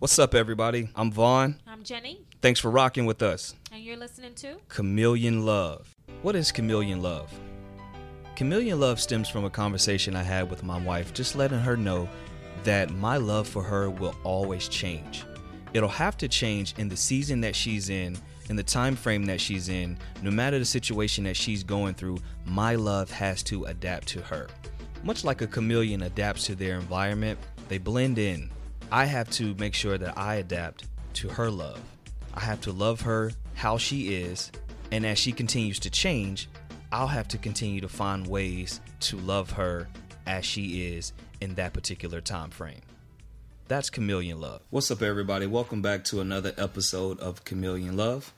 What's up, everybody? I'm Vaughn. I'm Jenny. Thanks for rocking with us. And you're listening to Chameleon Love. What is Chameleon Love? Chameleon Love stems from a conversation I had with my wife, just letting her know that my love for her will always change. It'll have to change in the season that she's in the time frame that she's in, no matter the situation that she's going through. My love has to adapt to her. Much like a chameleon adapts to their environment, they blend in. I have to make sure that I adapt to her love. I have to love her how she is, and as she continues to change, I'll have to continue to find ways to love her as she is in that particular time frame. That's Chameleon Love. What's up, everybody? Welcome back to another episode of Chameleon Love.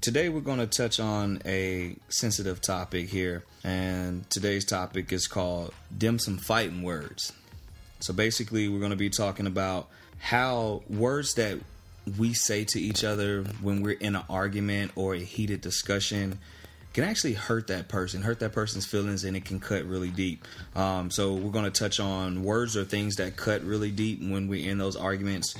Today we're going to touch on a sensitive topic here, and today's topic is called Dem Some Fighting Words. So basically, we're going to be talking about how words that we say to each other when we're in an argument or a heated discussion can actually hurt that person's feelings, and it can cut really deep. So we're going to touch on words or things that cut really deep when we're in those arguments.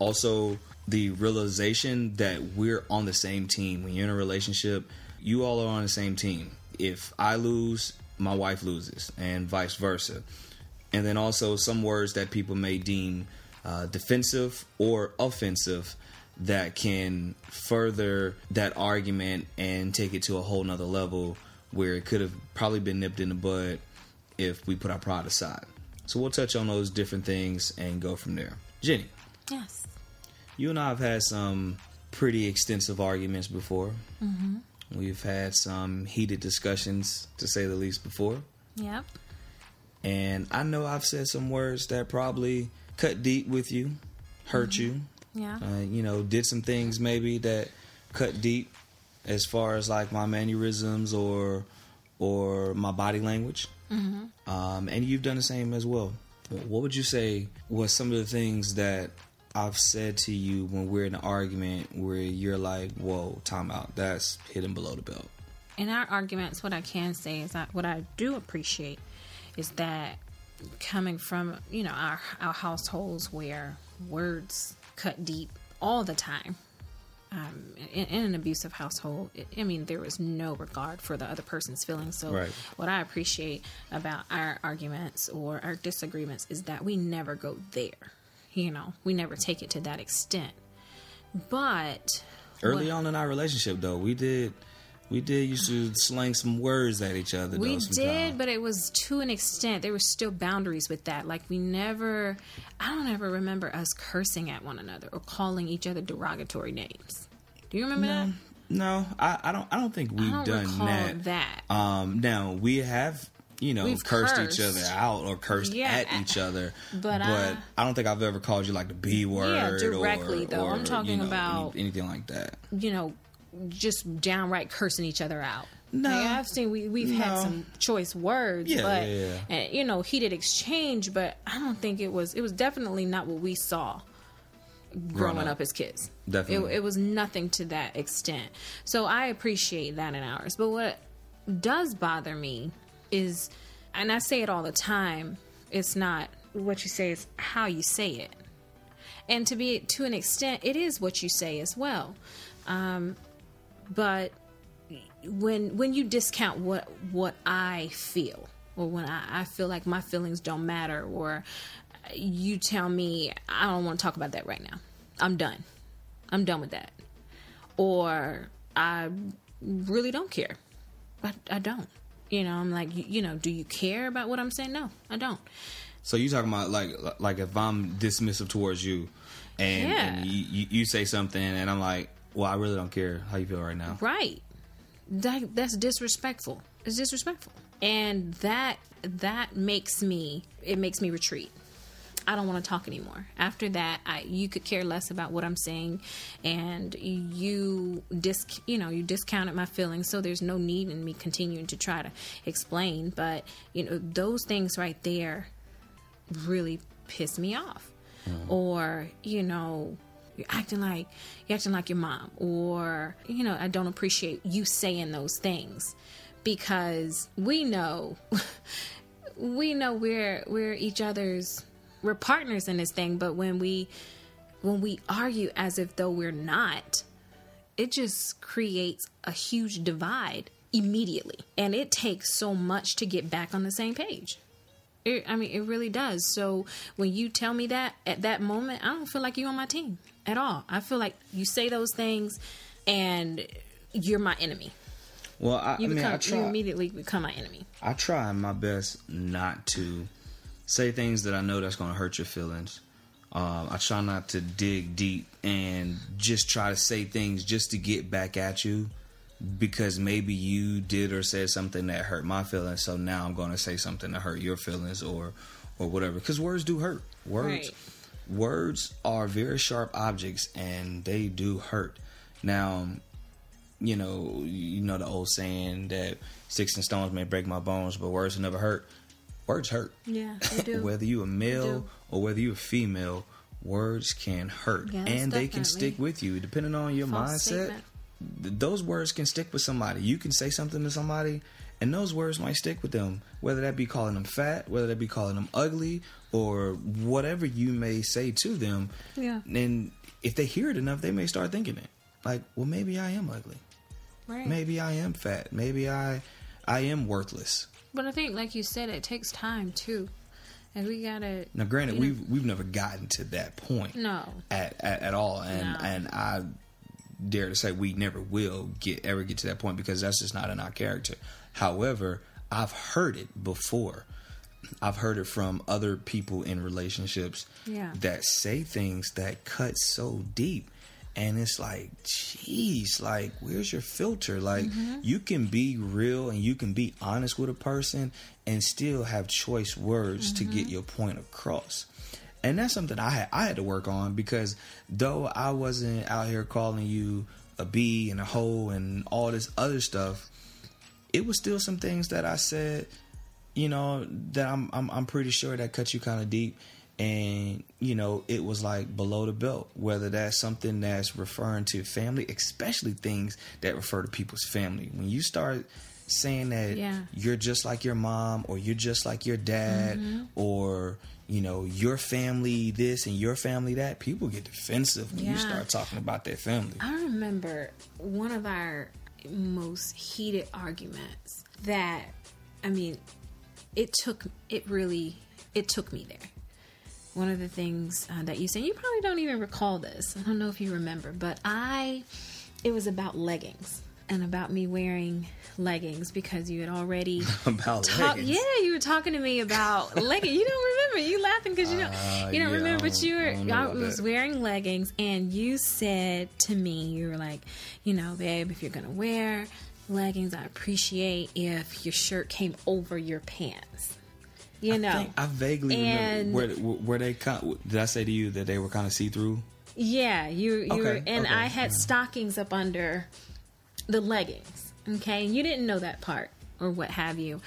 Also, the realization that we're on the same team. When you're in a relationship, you all are on the same team. If I lose, my wife loses, and vice versa. And then also some words that people may deem defensive or offensive that can further that argument and take it to a whole nother level where it could have probably been nipped in the bud if we put our pride aside. So we'll touch on those different things and go from there. Jenny. Yes. You and I have had some pretty extensive arguments before. Mm-hmm. We've had some heated discussions, to say the least, before. Yeah. And I know I've said some words that probably cut deep with you, hurt you. Yeah. Did some things maybe that cut deep as far as like my mannerisms or my body language. Mm-hmm. And you've done the same as well. What would you say was some of the things that I've said to you when we're in an argument where you're like, whoa, time out. That's hidden below the belt. In our arguments, what I can say is that what I do appreciate is that coming from, our households where words cut deep all the time, in an abusive household, there was no regard for the other person's feelings. So right. What I appreciate about our arguments or our disagreements is that we never go there. We never take it to that extent. But early on in our relationship, though, we did used to slang some words at each other. We did, but it was to an extent. There were still boundaries with that. Like I don't ever remember us cursing at one another or calling each other derogatory names. Do you remember that? No, I don't think we've done that. Now we have, we've cursed each other out or cursed at each other. But I don't think I've ever called you like the B word. Yeah, directly though. I'm talking about anything like that. Just downright cursing each other out. No, I've seen we've had some choice words, but and, heated exchange. But I don't think it was definitely not what we saw growing up as kids. Definitely, it was nothing to that extent. So I appreciate that in ours. But what does bother me is, and I say it all the time, it's not what you say, it's how you say it. And to an extent, it is what you say as well. But when you discount what I feel, or when I feel like my feelings don't matter, or you tell me, I don't want to talk about that right now. I'm done with that. Or I really don't care. I don't. I'm like, do you care about what I'm saying? No, I don't. So you talking about like if I'm dismissive towards you and you say something and I'm like, well, I really don't care how you feel right now. Right. That's disrespectful. It's disrespectful. And that makes me retreat. I don't want to talk anymore. After that, you could care less about what I'm saying, and you discounted my feelings. So there's no need in me continuing to try to explain. But those things right there really piss me off. Mm-hmm. Or you're acting like your mom, or, I don't appreciate you saying those things, because we know we're partners in this thing. But when we when we argue as if though we're not, it just creates a huge divide immediately. And it takes so much to get back on the same page. It really does. So when you tell me that at that moment, I don't feel like you're on my team at all. I feel like you say those things and you're my enemy. Well, you immediately become my enemy. I try my best not to say things that I know that's going to hurt your feelings. I try not to dig deep and just try to say things just to get back at you, because maybe you did or said something that hurt my feelings. So now I'm going to say something to hurt your feelings or whatever. Because words do hurt. Words are very sharp objects and they do hurt. Now, you know the old saying that sticks and stones may break my bones, but words will never hurt. Words hurt. Yeah, they do. Whether you a male or whether you a female, words can hurt. Yeah, and they can stick with you. Depending on your mindset, those words can stick with somebody. You can say something to somebody, and those words might stick with them. Whether that be calling them fat, whether that be calling them ugly, or whatever you may say to them. Yeah. And if they hear it enough, they may start thinking it. Like, well, maybe I am ugly. Right. Maybe I am fat. Maybe I am worthless. But I think, like you said, it takes time, too. And we got to... Now, granted, we've never gotten to that point. No. At all. And I dare to say we never will ever get to that point, because that's just not in our character. However, I've heard it before. I've heard it from other people in relationships that say things that cut so deep. And it's like, geez, like, where's your filter? Like, you can be real and you can be honest with a person and still have choice words to get your point across. And that's something I had to work on, because though I wasn't out here calling you a bee and a hoe and all this other stuff, it was still some things that I said, that I'm pretty sure that cut you kind of deep. And, it was like below the belt, whether that's something that's referring to family, especially things that refer to people's family. When you start saying that you're just like your mom, or you're just like your dad, or, your family this and your family that, people get defensive when you start talking about their family. I remember one of our most heated arguments that, it took me there. One of the things that you said, you probably don't even recall this. I don't know if you remember, but it was about leggings and about me wearing leggings, because you had already leggings. Yeah, you were talking to me about leggings. You don't remember. You laughing because you don't remember, but I was wearing leggings, and you said to me, you were like, babe, if you're gonna wear leggings, I appreciate if your shirt came over your pants. I vaguely remember where they did I say to you that they were kind of see-through? Yeah, you were, and I had stockings up under the leggings, okay? And you didn't know that part or what have you.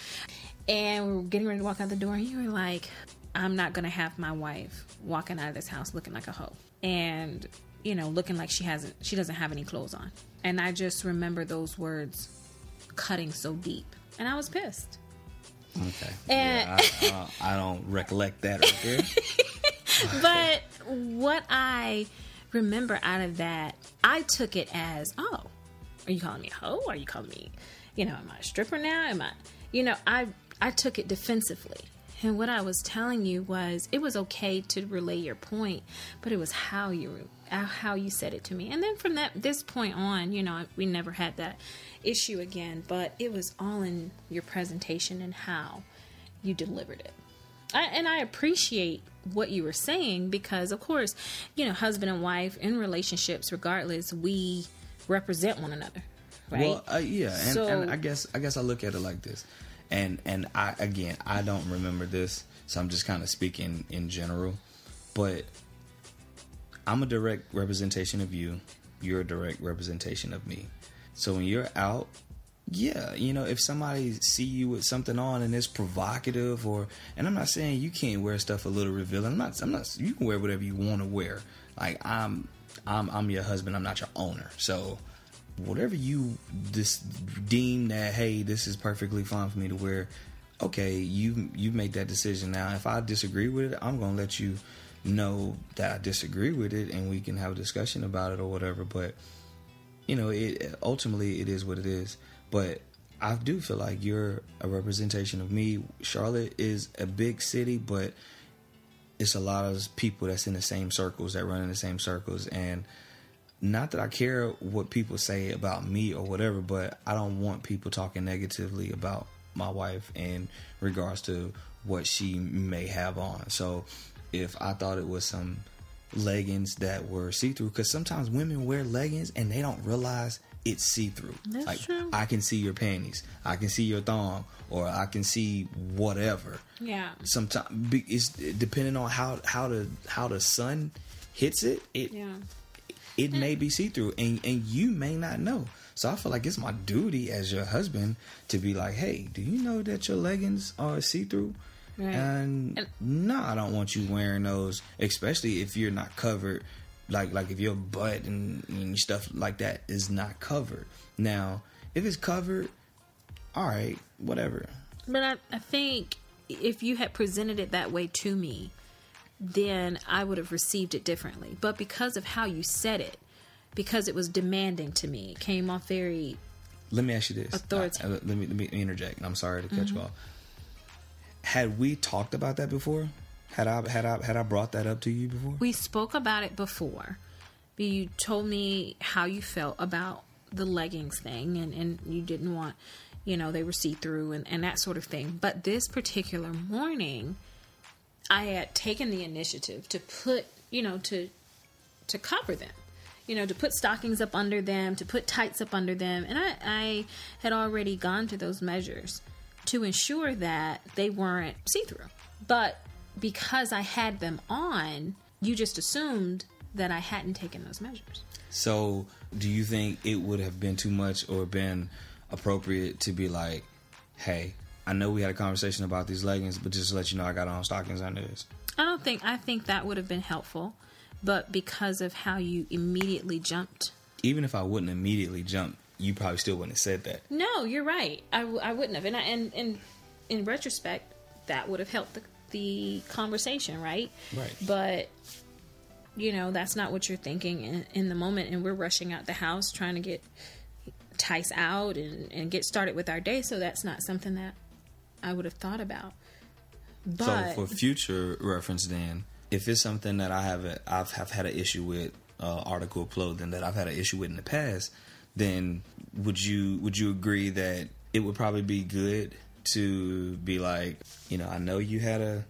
And we were getting ready to walk out the door, and you were like, I'm not going to have my wife walking out of this house looking like a hoe. And, looking like she doesn't have any clothes on. And I just remember those words cutting so deep. And I was pissed. Okay. And I don't recollect that right there. But what I remember out of that, I took it as, oh, are you calling me a hoe? Are you calling me, am I a stripper now? Am I, I took it defensively. And what I was telling you was, it was okay to relay your point, but it was how you said it to me. And then from this point on, we never had that issue again, but it was all in your presentation and how you delivered it. I appreciate what you were saying, because of course, husband and wife in relationships, regardless, we represent one another, right? Well, and I guess I look at it like this. And I don't remember this, so I'm just kind of speaking in general, but I'm a direct representation of you. You're a direct representation of me. So when you're out, if somebody see you with something on and it's provocative, and I'm not saying you can't wear stuff a little revealing. I'm not, you can wear whatever you want to wear. Like I'm your husband. I'm not your owner. So whatever you deem that, hey, this is perfectly fine for me to wear. Okay, you've made that decision. Now, if I disagree with it, I'm going to let you know that I disagree with it and we can have a discussion about it or whatever. But, you know, it ultimately it is what it is. But I do feel like you're a representation of me. Charlotte is a big city, but it's a lot of people that's in the same circles, that run in the same circles. And not that I care what people say about me or whatever, but I don't want people talking negatively about my wife in regards to what she may have on. So if I thought it was some leggings that were see-through, because sometimes women wear leggings and they don't realize it's see-through. That's like, true. I can see your panties, I can see your thong, or I can see whatever. Yeah. Sometimes it's depending on how the sun hits it. It may be see-through, and you may not know. So I feel like it's my duty as your husband to be like, hey, do you know that your leggings are see-through? Right. And no, I don't want you wearing those, especially if you're not covered. Like if your butt and stuff like that is not covered. Now, if it's covered, all right, whatever. But I think if you had presented it that way to me, then I would have received it differently. But because of how you said it, because it was demanding to me, it came off very. Let me ask you this. Authoritative. Let me interject. I'm sorry to cut you off. Had we talked about that before? Had I brought that up to you before? We spoke about it before. You told me how you felt about the leggings thing, and you didn't want, they were see-through and that sort of thing. But this particular morning, I had taken the initiative to put, to cover them, to put stockings up under them, to put tights up under them. And I had already gone to those measures to ensure that they weren't see-through. But because I had them on, you just assumed that I hadn't taken those measures. So do you think it would have been too much or been appropriate to be like, hey, I know we had a conversation about these leggings, but just to let you know, I got on stockings under this? I think that would have been helpful, but because of how you immediately jumped. Even if I wouldn't immediately jump, you probably still wouldn't have said that. No, you're right. I wouldn't have. And in retrospect, that would have helped the conversation, right? Right. But, that's not what you're thinking in the moment. And we're rushing out the house trying to get Tice out and get started with our day. So that's not something that I would have thought about. But so for future reference, then, if it's something that I've had an issue with, article upload, then that I've had an issue with in the past, then would you agree that it would probably be good to be like, I know you had a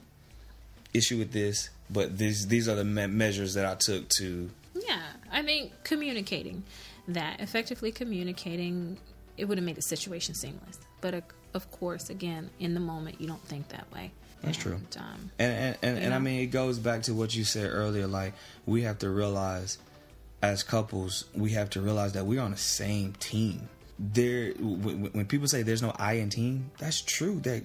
issue with this, but these are the measures that I took to. Yeah, I mean, communicating that, effectively communicating, it would have made the situation seamless. But of course, again, in the moment, you don't think that way. That's true. And I mean, it goes back to what you said earlier. Like, we have to realize, as couples, we have to realize that we're on the same team. When people say there's no I in team, that's true. That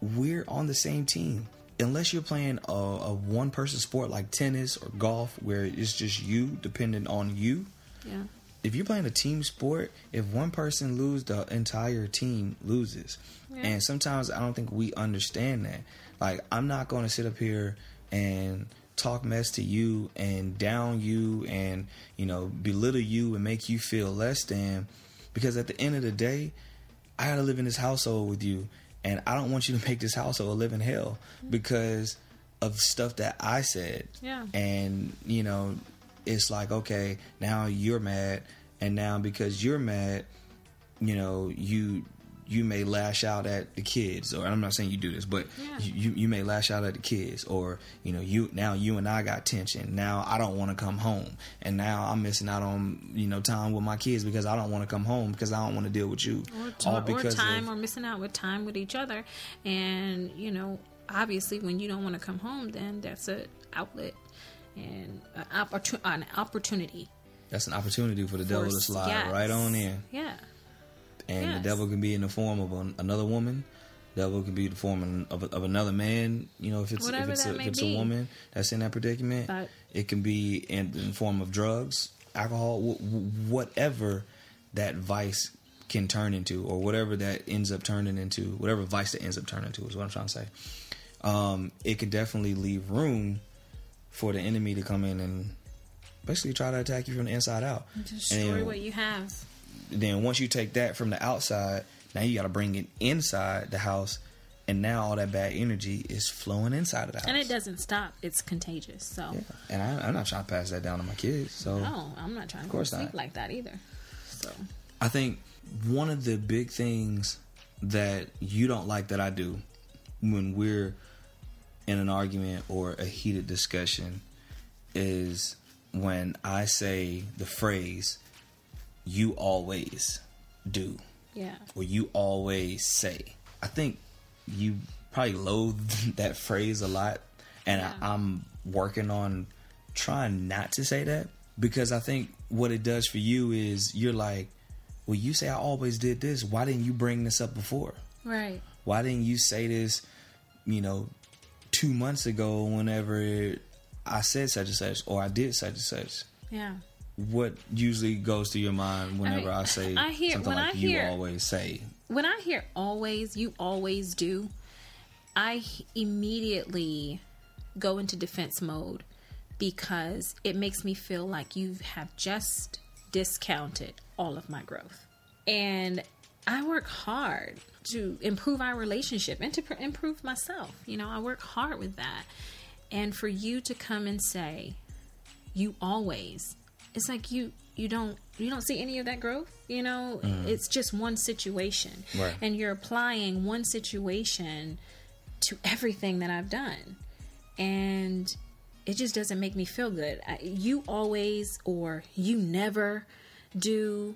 we're on the same team. Unless you're playing a one-person sport like tennis or golf, where it's just you, dependent on you. Yeah. If you're playing a team sport, if one person loses, the entire team loses. Yeah. And sometimes I don't think we understand that. Like, I'm not going to sit up here and talk mess to you and down you and, belittle you and make you feel less than. Because at the end of the day, I got to live in this household with you. And I don't want you to make this household a living hell because of stuff that I said. Yeah. And, it's like, okay, now you're mad. And now because you're mad, you may lash out at the kids, or I'm not saying you do this, but yeah. you may lash out at the kids, or, now you and I got tension. Now I don't want to come home. And now I'm missing out on, time with my kids because I don't want to come home because I don't want to deal with you. Or missing out with time with each other. And, obviously when you don't want to come home, then that's an outlet and an opportunity. That's an opportunity for the devil to slide right on in. Yeah. And the devil can be in the form of another woman. The devil can be in the form of another man. If it's a woman that's in that predicament, but it can be in the form of drugs, alcohol, whatever that vice can turn into, or whatever vice that ends up turning into is what I'm trying to say. It can definitely leave room for the enemy to come in and basically try to attack you from the inside out. Destroy what you have. Then once you take that from the outside, now you got to bring it inside the house. And now all that bad energy is flowing inside of the house. And it doesn't stop. It's contagious. So, yeah. And I'm not trying to pass that down to my kids. So no, I'm not trying to sleep like that either. So I think one of the big things that you don't like that I do when we're in an argument or a heated discussion is when I say the phrase, you always do. Yeah. Or you always say. I think you probably loathe that phrase a lot, and yeah. I'm working on trying not to say that, because I think what it does for you is you're like, well, you say I always did this. Why didn't you bring this up before? Right. Why didn't you say this, 2 months ago whenever I said such and such, or I did such and such? Yeah. What usually goes through your mind whenever I say something like you always say? When I hear always, you always do, I immediately go into defense mode, because it makes me feel like you have just discounted all of my growth. And I work hard to improve our relationship and to improve myself. I work hard with that. And for you to come and say, you always, it's like you don't see any of that growth, It's just one situation, right? And you're applying one situation to everything that I've done, and it just doesn't make me feel good. You always, or you never do.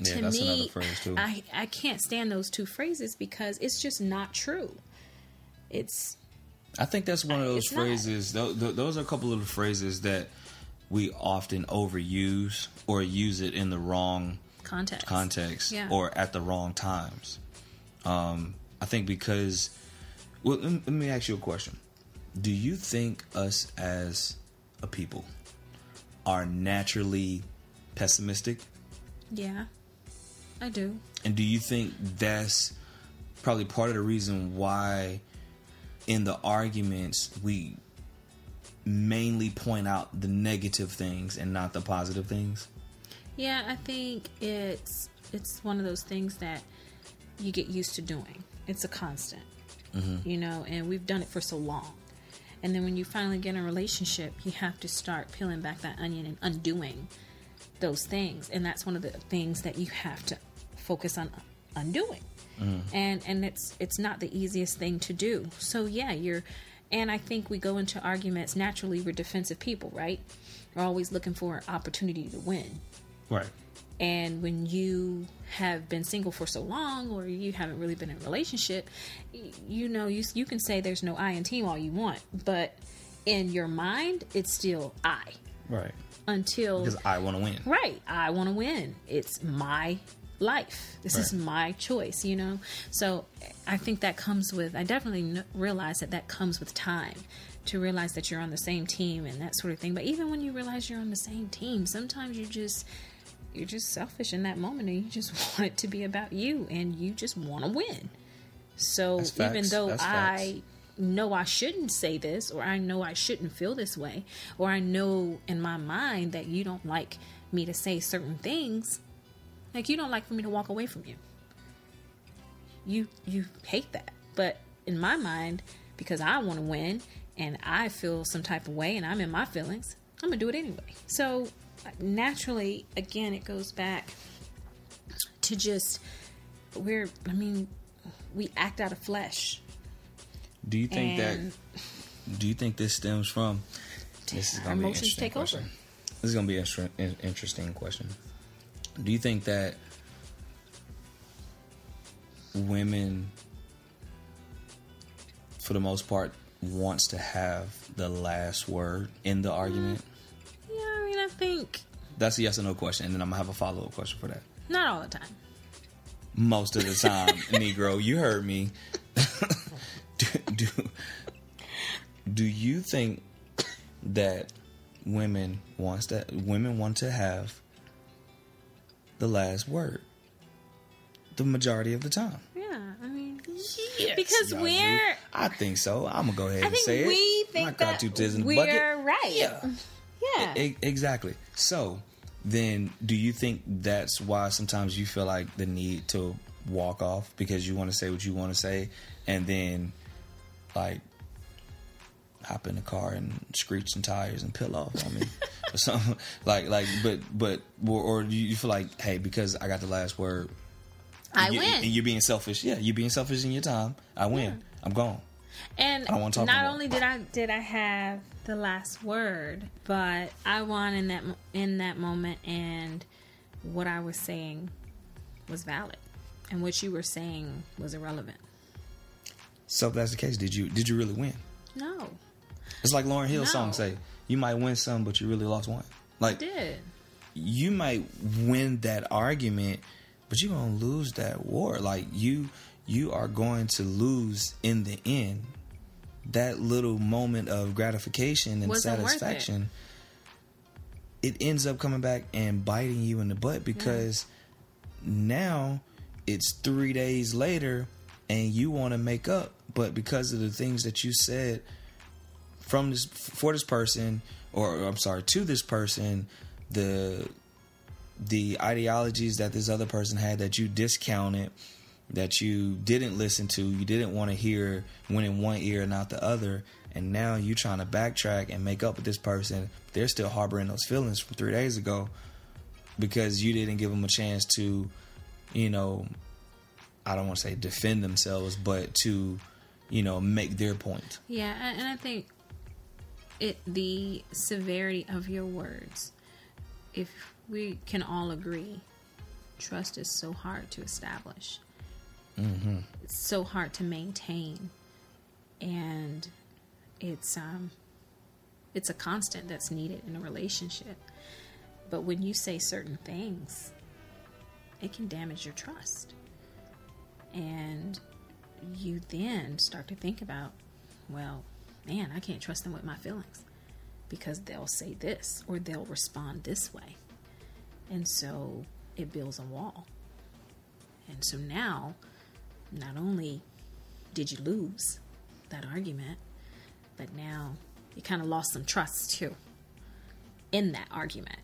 Yeah, to that's me, another phrase too. I can't stand those two phrases because it's just not true. I think that's one of those phrases. Those are a couple of the phrases that we often overuse or use it in the wrong context yeah. or at the wrong times. I think because... Well, let me ask you a question. Do you think us as a people are naturally pessimistic? Yeah, I do. And do you think that's probably part of the reason why in the arguments we mainly point out the negative things and not the positive things? Yeah, I think it's one of those things that you get used to doing. It's a constant, and we've done it for so long. And then when you finally get in a relationship, you have to start peeling back that onion and undoing those things. And that's one of the things that you have to focus on undoing. Mm-hmm. And it's not the easiest thing to do. So yeah, and I think we go into arguments naturally. We're defensive people, right? We're always looking for an opportunity to win. Right. And when you have been single for so long, or you haven't really been in a relationship, you can say there's no I in team all you want, but in your mind, it's still I. Right. Because I want to win. Right. I want to win. It's my life. This is my choice, So I think that comes with, I definitely realize that comes with time, to realize that you're on the same team and that sort of thing. But even when you realize you're on the same team, sometimes you're just selfish in that moment, and you just want it to be about you, and you just want to win. So even though I know I shouldn't say this, or I know I shouldn't feel this way, or I know in my mind that you don't like me to say certain things, like, you don't like for me to walk away from you. You hate that. But in my mind, because I want to win and I feel some type of way and I'm in my feelings, I'm going to do it anyway. So naturally, again, it goes back to just we act out of flesh. Do you think this stems from? This is going to be an interesting question. This is going to be an interesting question. Do you think that women, for the most part, wants to have the last word in the argument? Yeah, I think... That's a yes or no question, and then I'm going to have a follow-up question for that. Not all the time. Most of the time, Negro, you heard me. Do you think that women want to have the last word the majority of the time? Yeah, yes, because I think so. I'm going to go ahead and say it. I think that we're right. Yeah. Yeah. Exactly. So then do you think that's why sometimes you feel like the need to walk off because you want to say what you want to say and then like hop in the car and screech some tires and peel off on me or something but do you feel like, hey, because I got the last word, I win. And you're being selfish. Yeah. You're being selfish in your time. I win. Yeah. I'm gone. And not only did I have the last word, but I won in that moment, and what I was saying was valid, and what you were saying was irrelevant. So if that's the case, did you really win? No. It's like Lauryn Hill's song say, "You might win some, but you really lost one." Like I did. You might win that argument, but you're gonna lose that war. Like you are going to lose in the end. That little moment of gratification and satisfaction, it ends up coming back and biting you in the butt because now it's 3 days later and you want to make up, but because of the things that you said to this person, the ideologies that this other person had that you discounted, that you didn't listen to, you didn't want to hear, went in one ear and out the other, and now you're trying to backtrack and make up with this person. They're still harboring those feelings from 3 days ago because you didn't give them a chance to, I don't want to say defend themselves, but to, make their point. Yeah, and I think the severity of your words, if we can all agree, trust is so hard to establish. Mm-hmm. It's so hard to maintain, and it's a constant that's needed in a relationship. But when you say certain things, it can damage your trust, and you then start to think about, well, man, I can't trust them with my feelings because they'll say this or they'll respond this way, and so it builds a wall. And so now, not only did you lose that argument, but now you kind of lost some trust too in that argument.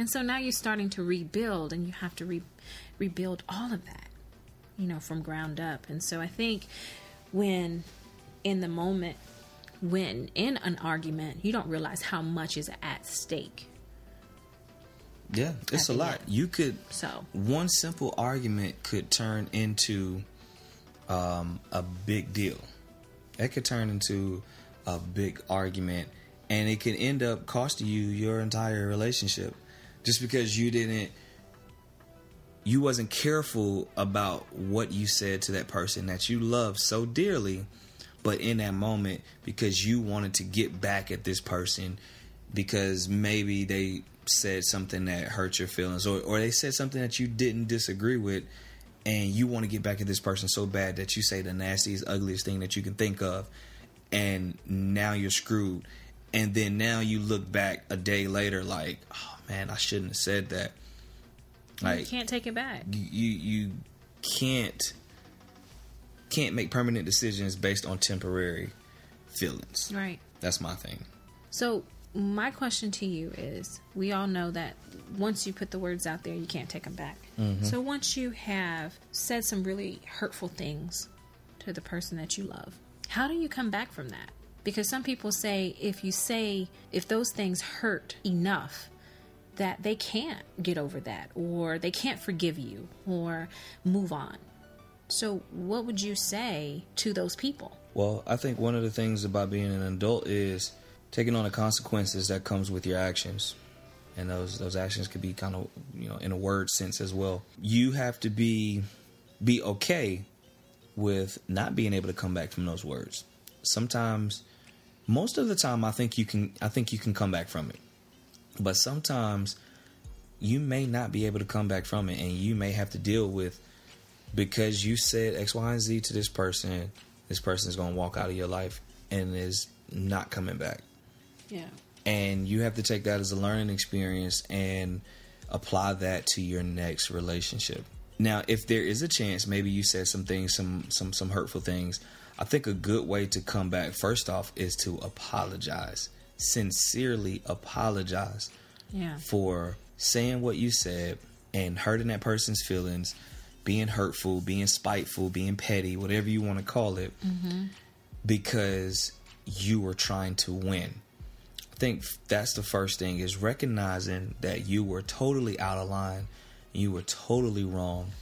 And so now you're starting to rebuild, and you have to rebuild all of that, from ground up. And so I think when in the moment, when in an argument, you don't realize how much is at stake. Yeah, it's a lot. You could, one simple argument could turn into a big deal. It could turn into a big argument, and it could end up costing you your entire relationship just because you wasn't careful about what you said to that person that you love so dearly, but in that moment, because you wanted to get back at this person because maybe they said something that hurt your feelings, or they said something that you didn't disagree with, and you want to get back at this person so bad that you say the nastiest, ugliest thing that you can think of, and now you're screwed. And then now you look back a day later like, oh man, I shouldn't have said that. Like, you can't take it back. You can't make permanent decisions based on temporary feelings. Right. That's my thing. So my question to you is, we all know that once you put the words out there, you can't take them back. Mm-hmm. So once you have said some really hurtful things to the person that you love, how do you come back from that? Because some people say if those things hurt enough that they can't get over that, or they can't forgive you or move on. So what would you say to those people? Well, I think one of the things about being an adult is taking on the consequences that comes with your actions. And those actions could be kind of, in a word sense as well. You have to be okay with not being able to come back from those words. Sometimes, most of the time, I think you can come back from it. But sometimes you may not be able to come back from it, and you may have to deal with, because you said X, Y, and Z to this person is going to walk out of your life and is not coming back. Yeah. And you have to take that as a learning experience and apply that to your next relationship. Now, if there is a chance, maybe you said some things, some hurtful things. I think a good way to come back, first off, is to apologize sincerely apologize for saying what you said and hurting that person's feelings, being hurtful, being spiteful, being petty, whatever you want to call it, because you were trying to win. I think that's the first thing, is recognizing that you were totally out of line. You were totally wrong.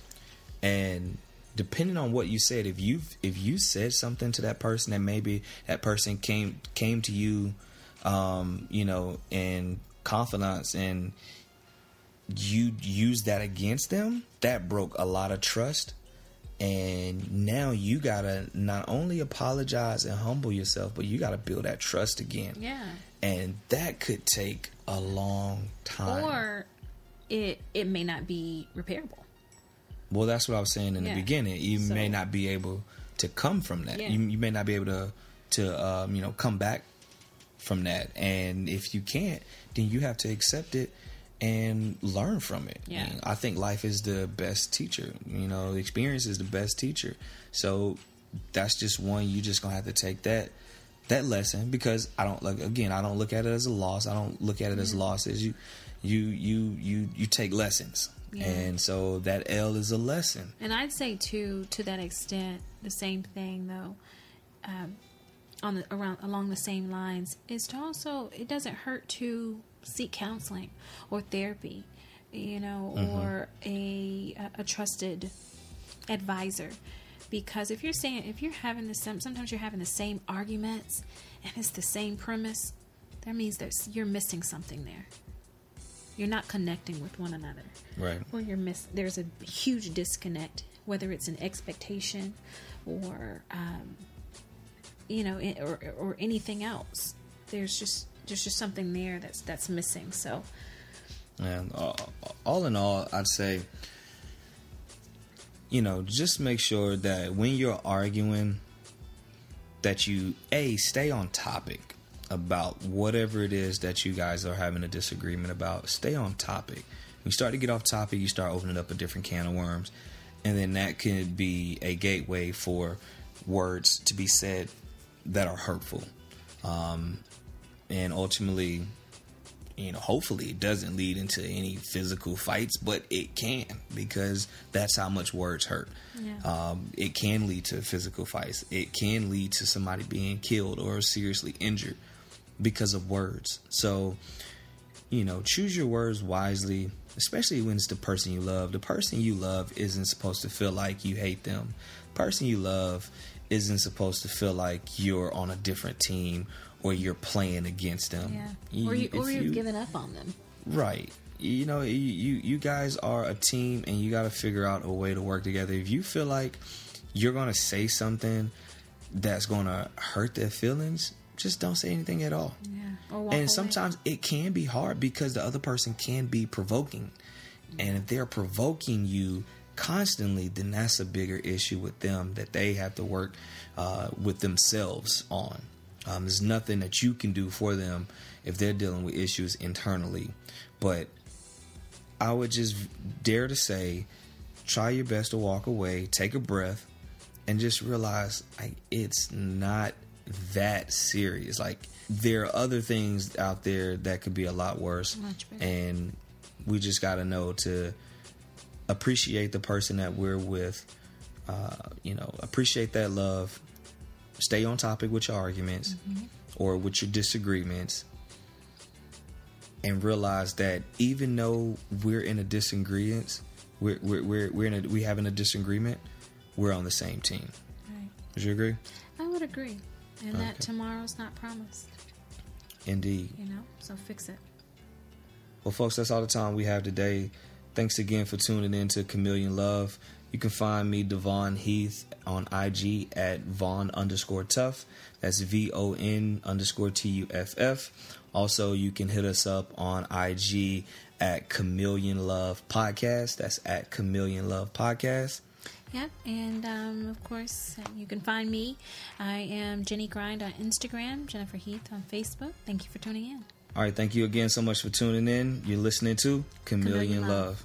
And depending on what you said, if you said something to that person that maybe that person came to you, in confidence, and you used that against them, that broke a lot of trust. And now you got to not only apologize and humble yourself, but you got to build that trust again. Yeah. And that could take a long time. Or it may not be repairable. Well, that's what I was saying in the beginning. You may not be able to come from that. Yeah. You may not be able to come back from that. And if you can't, then you have to accept it and learn from it. Yeah. And I think life is the best teacher. Experience is the best teacher. So that's just one. You just gonna have to take that lesson, because I don't look at it as a loss. I don't look at it as losses. You take lessons. Yeah. And so that L is a lesson. And I'd say too, to that extent, the same thing though, along the same lines, is to also, it doesn't hurt to seek counseling or therapy, or a trusted advisor. Because sometimes you're having the same arguments and it's the same premise, that means that you're missing something there. You're not connecting with one another. Right. Or there's a huge disconnect, whether it's an expectation or, or anything else. There's just something there that's missing. So, and all in all, I'd say, just make sure that when you're arguing, that you stay on topic about whatever it is that you guys are having a disagreement about. Stay on topic. When you start to get off topic, you start opening up a different can of worms, and then that could be a gateway for words to be said that are hurtful. And ultimately, hopefully it doesn't lead into any physical fights, but it can, because that's how much words hurt. Yeah. It can lead to physical fights. It can lead to somebody being killed or seriously injured because of words. So, choose your words wisely, especially when it's the person you love. The person you love isn't supposed to feel like you hate them. The person you love isn't supposed to feel like you're on a different team or you're playing against them. Yeah. You've given up on them. Right. You guys are a team, and you got to figure out a way to work together. If you feel like you're going to say something that's going to hurt their feelings, just don't say anything at all. Yeah. Or walk away. Sometimes it can be hard because the other person can be provoking. And if they're provoking you constantly, then that's a bigger issue with them that they have to work with themselves on. There's nothing that you can do for them if they're dealing with issues internally. But I would just dare to say, try your best to walk away, take a breath, and just realize it's not that serious. There are other things out there that could be a lot worse. Much better. And we just got to know to appreciate the person that we're with, appreciate that love, stay on topic with your arguments or with your disagreements, and realize that even though we're in a disagreement, we're having a disagreement, we're on the same team. Right. Would you agree? I would agree. And that tomorrow's not promised. Indeed. So fix it. Well, folks, that's all the time we have today. Thanks again for tuning in to Chameleon Love. You can find me, Devon Heath, on IG at Von_Tuff. That's VON_TUFF. Also, you can hit us up on IG at Chameleon Love Podcast. That's at Chameleon Love Podcast. Yep, and of course, you can find me. I am Jenny Grind on Instagram, Jennifer Heath on Facebook. Thank you for tuning in. All right, thank you again so much for tuning in. You're listening to Chameleon Love.